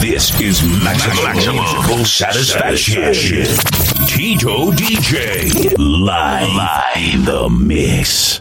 This is Maximum Satisfaction. Tito DJ. Live the mix.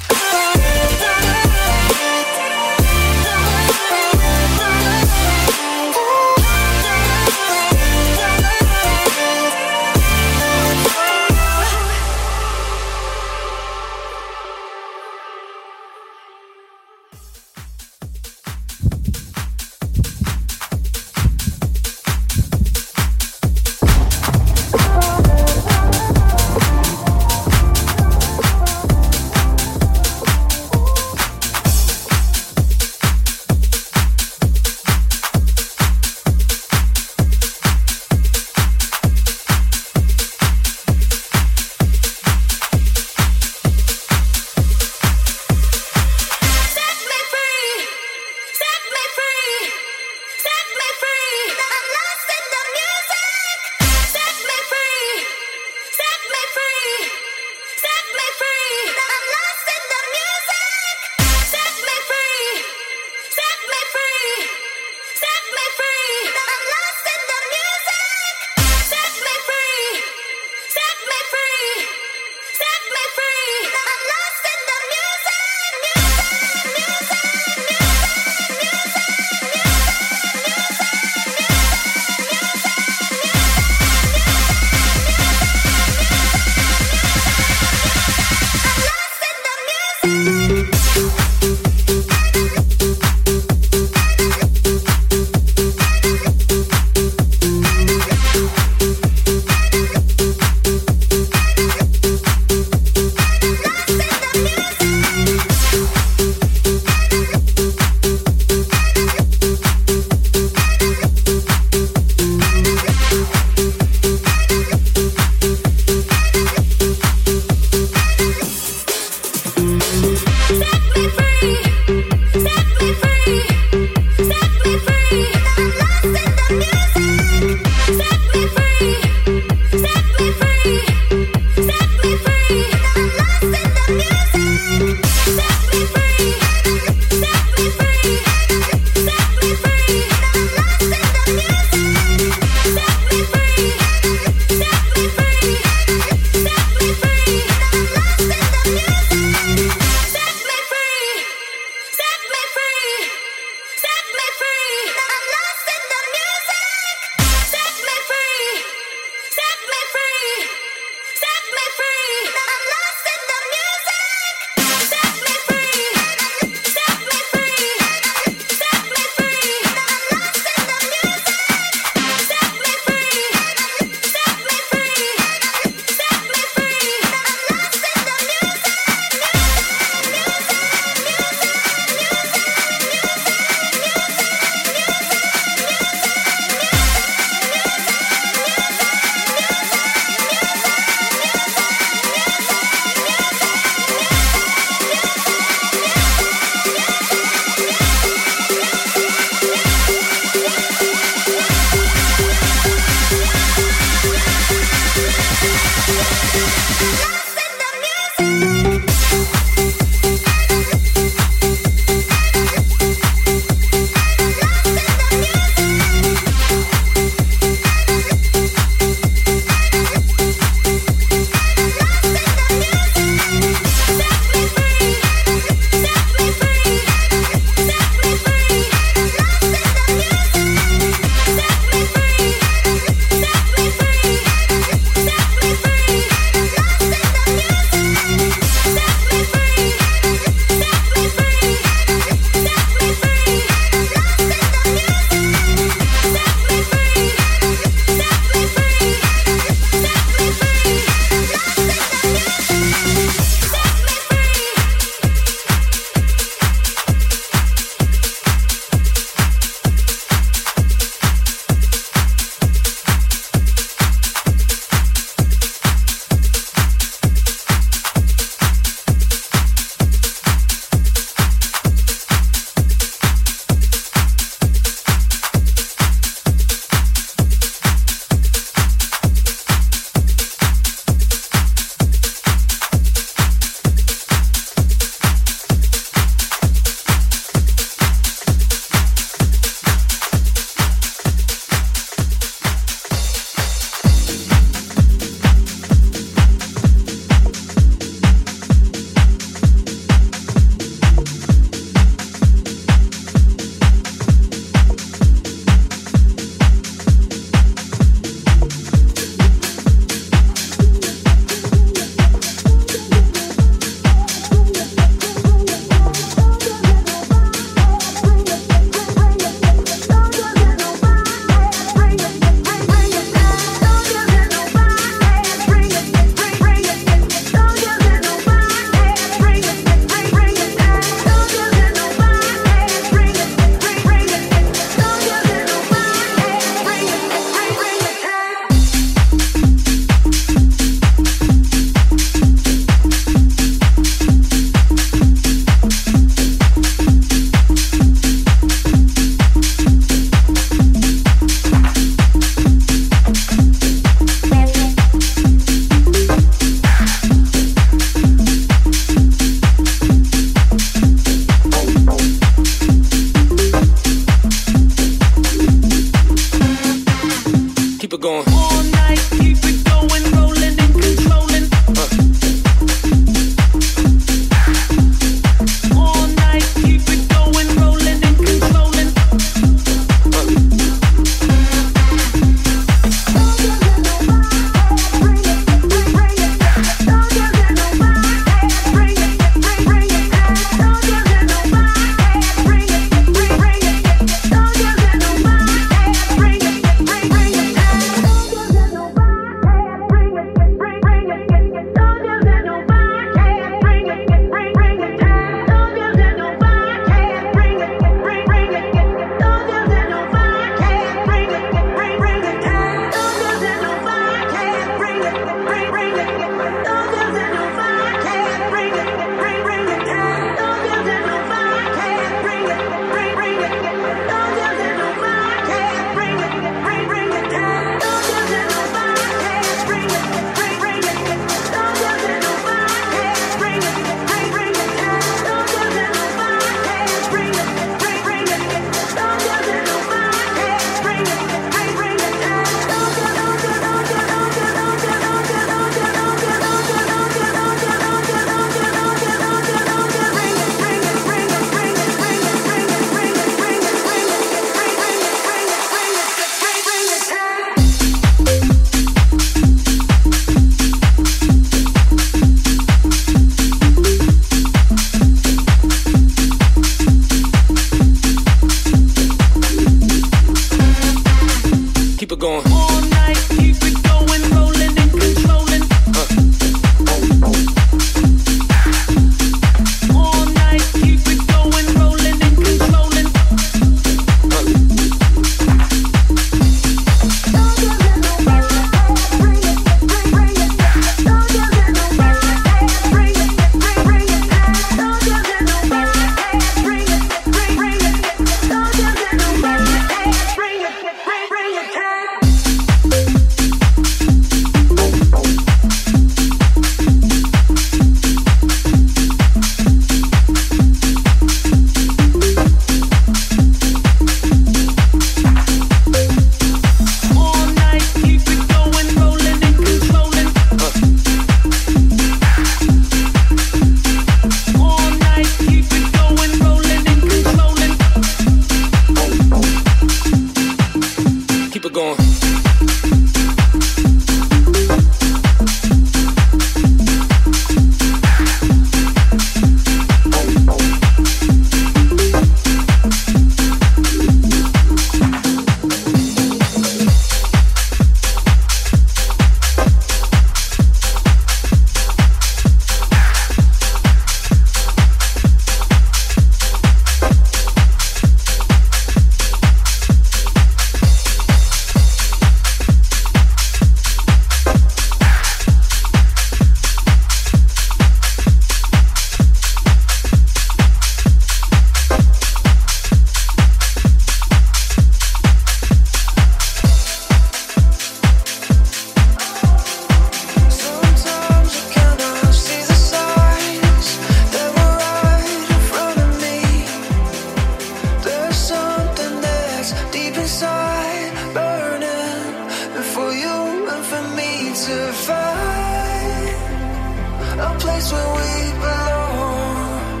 place where we belong,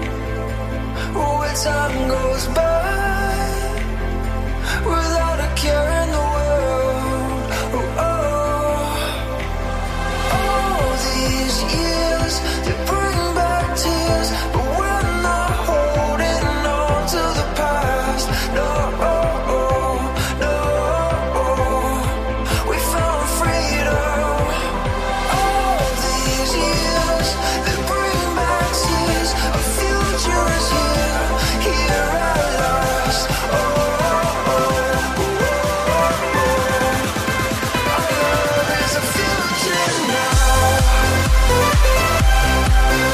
where time goes by without a care in the world. Oh, oh. All these years, they bring back tears, but we're not holding on to the past. No, no. We found freedom. All these years, they bring back tears. A future is here, here at last. Oh. There's a future now.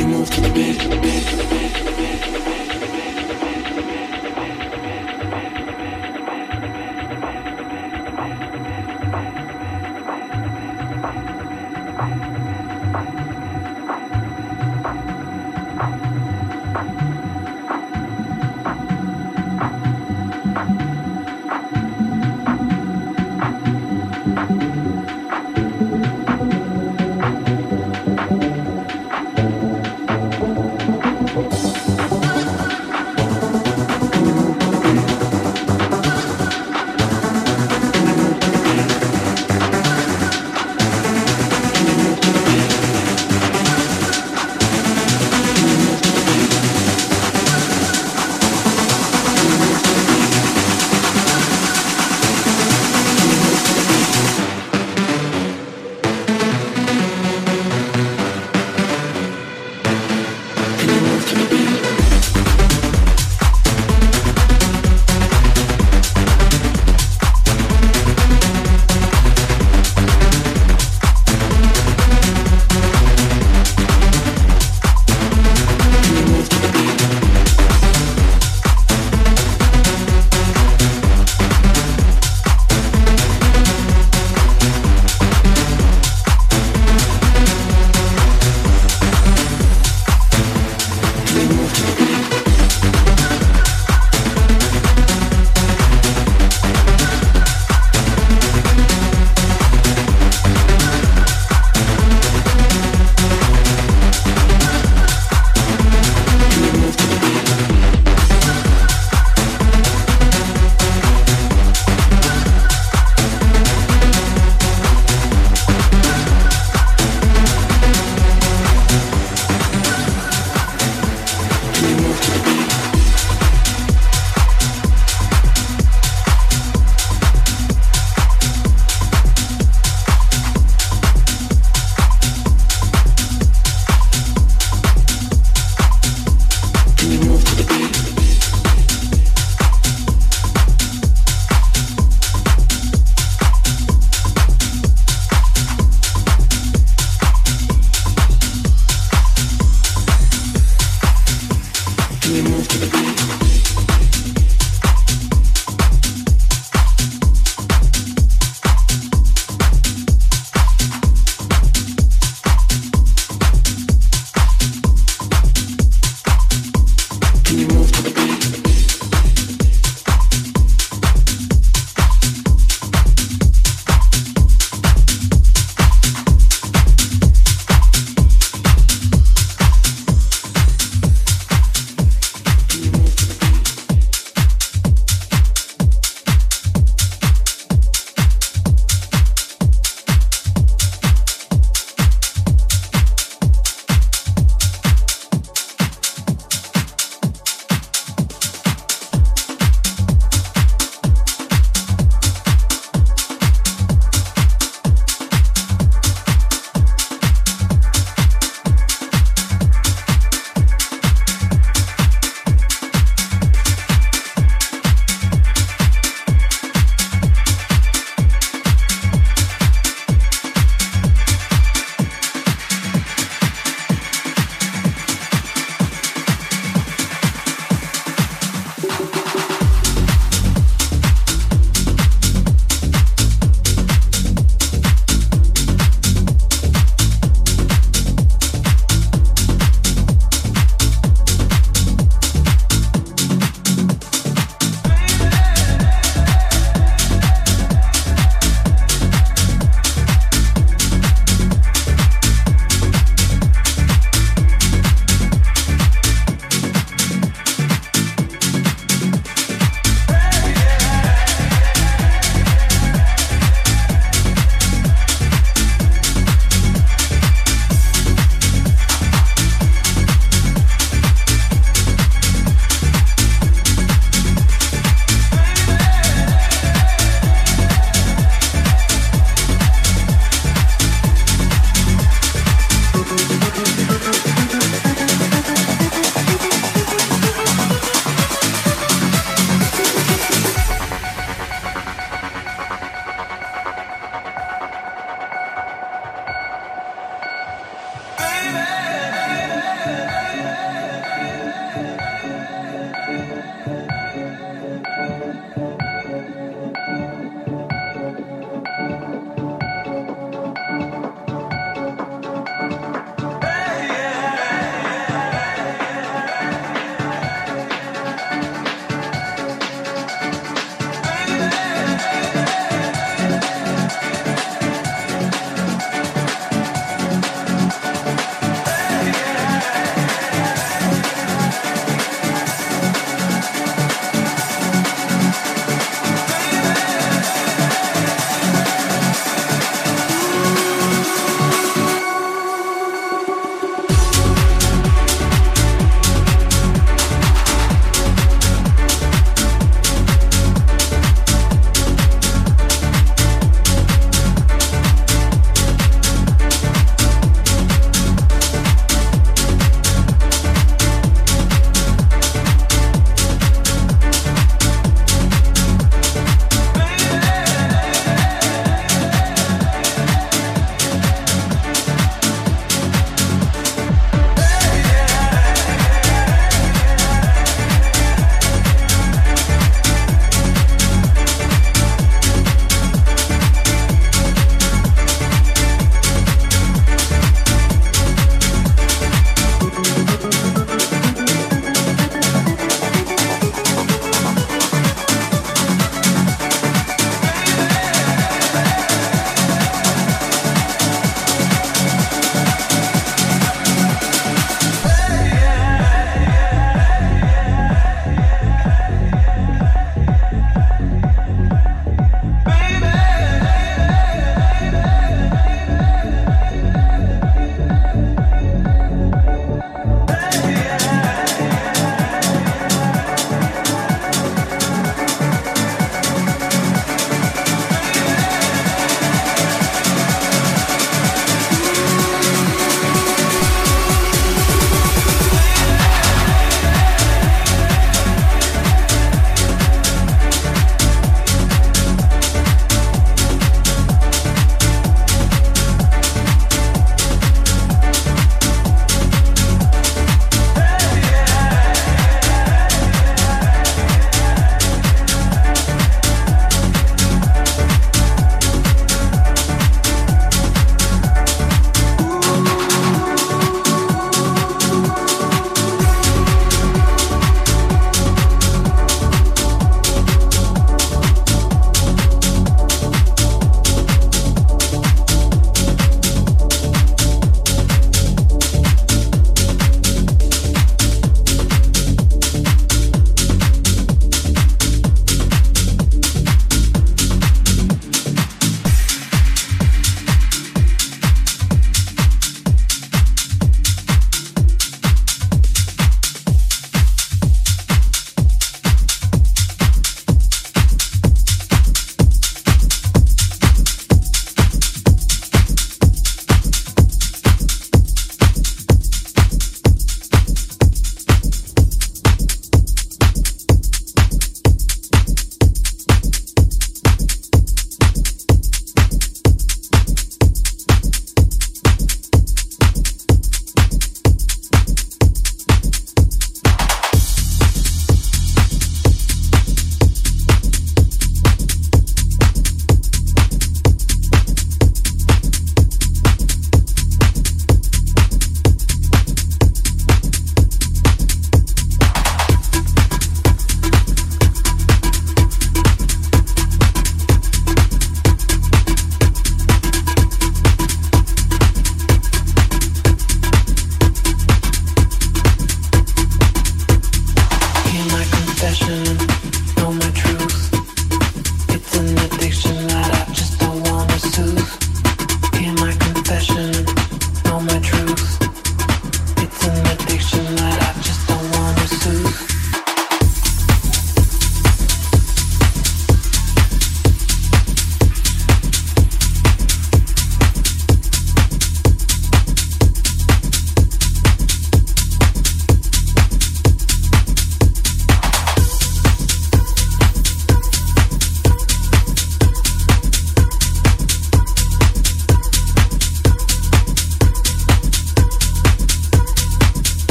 you move to the beat,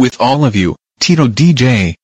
with all of you, Tito DJ.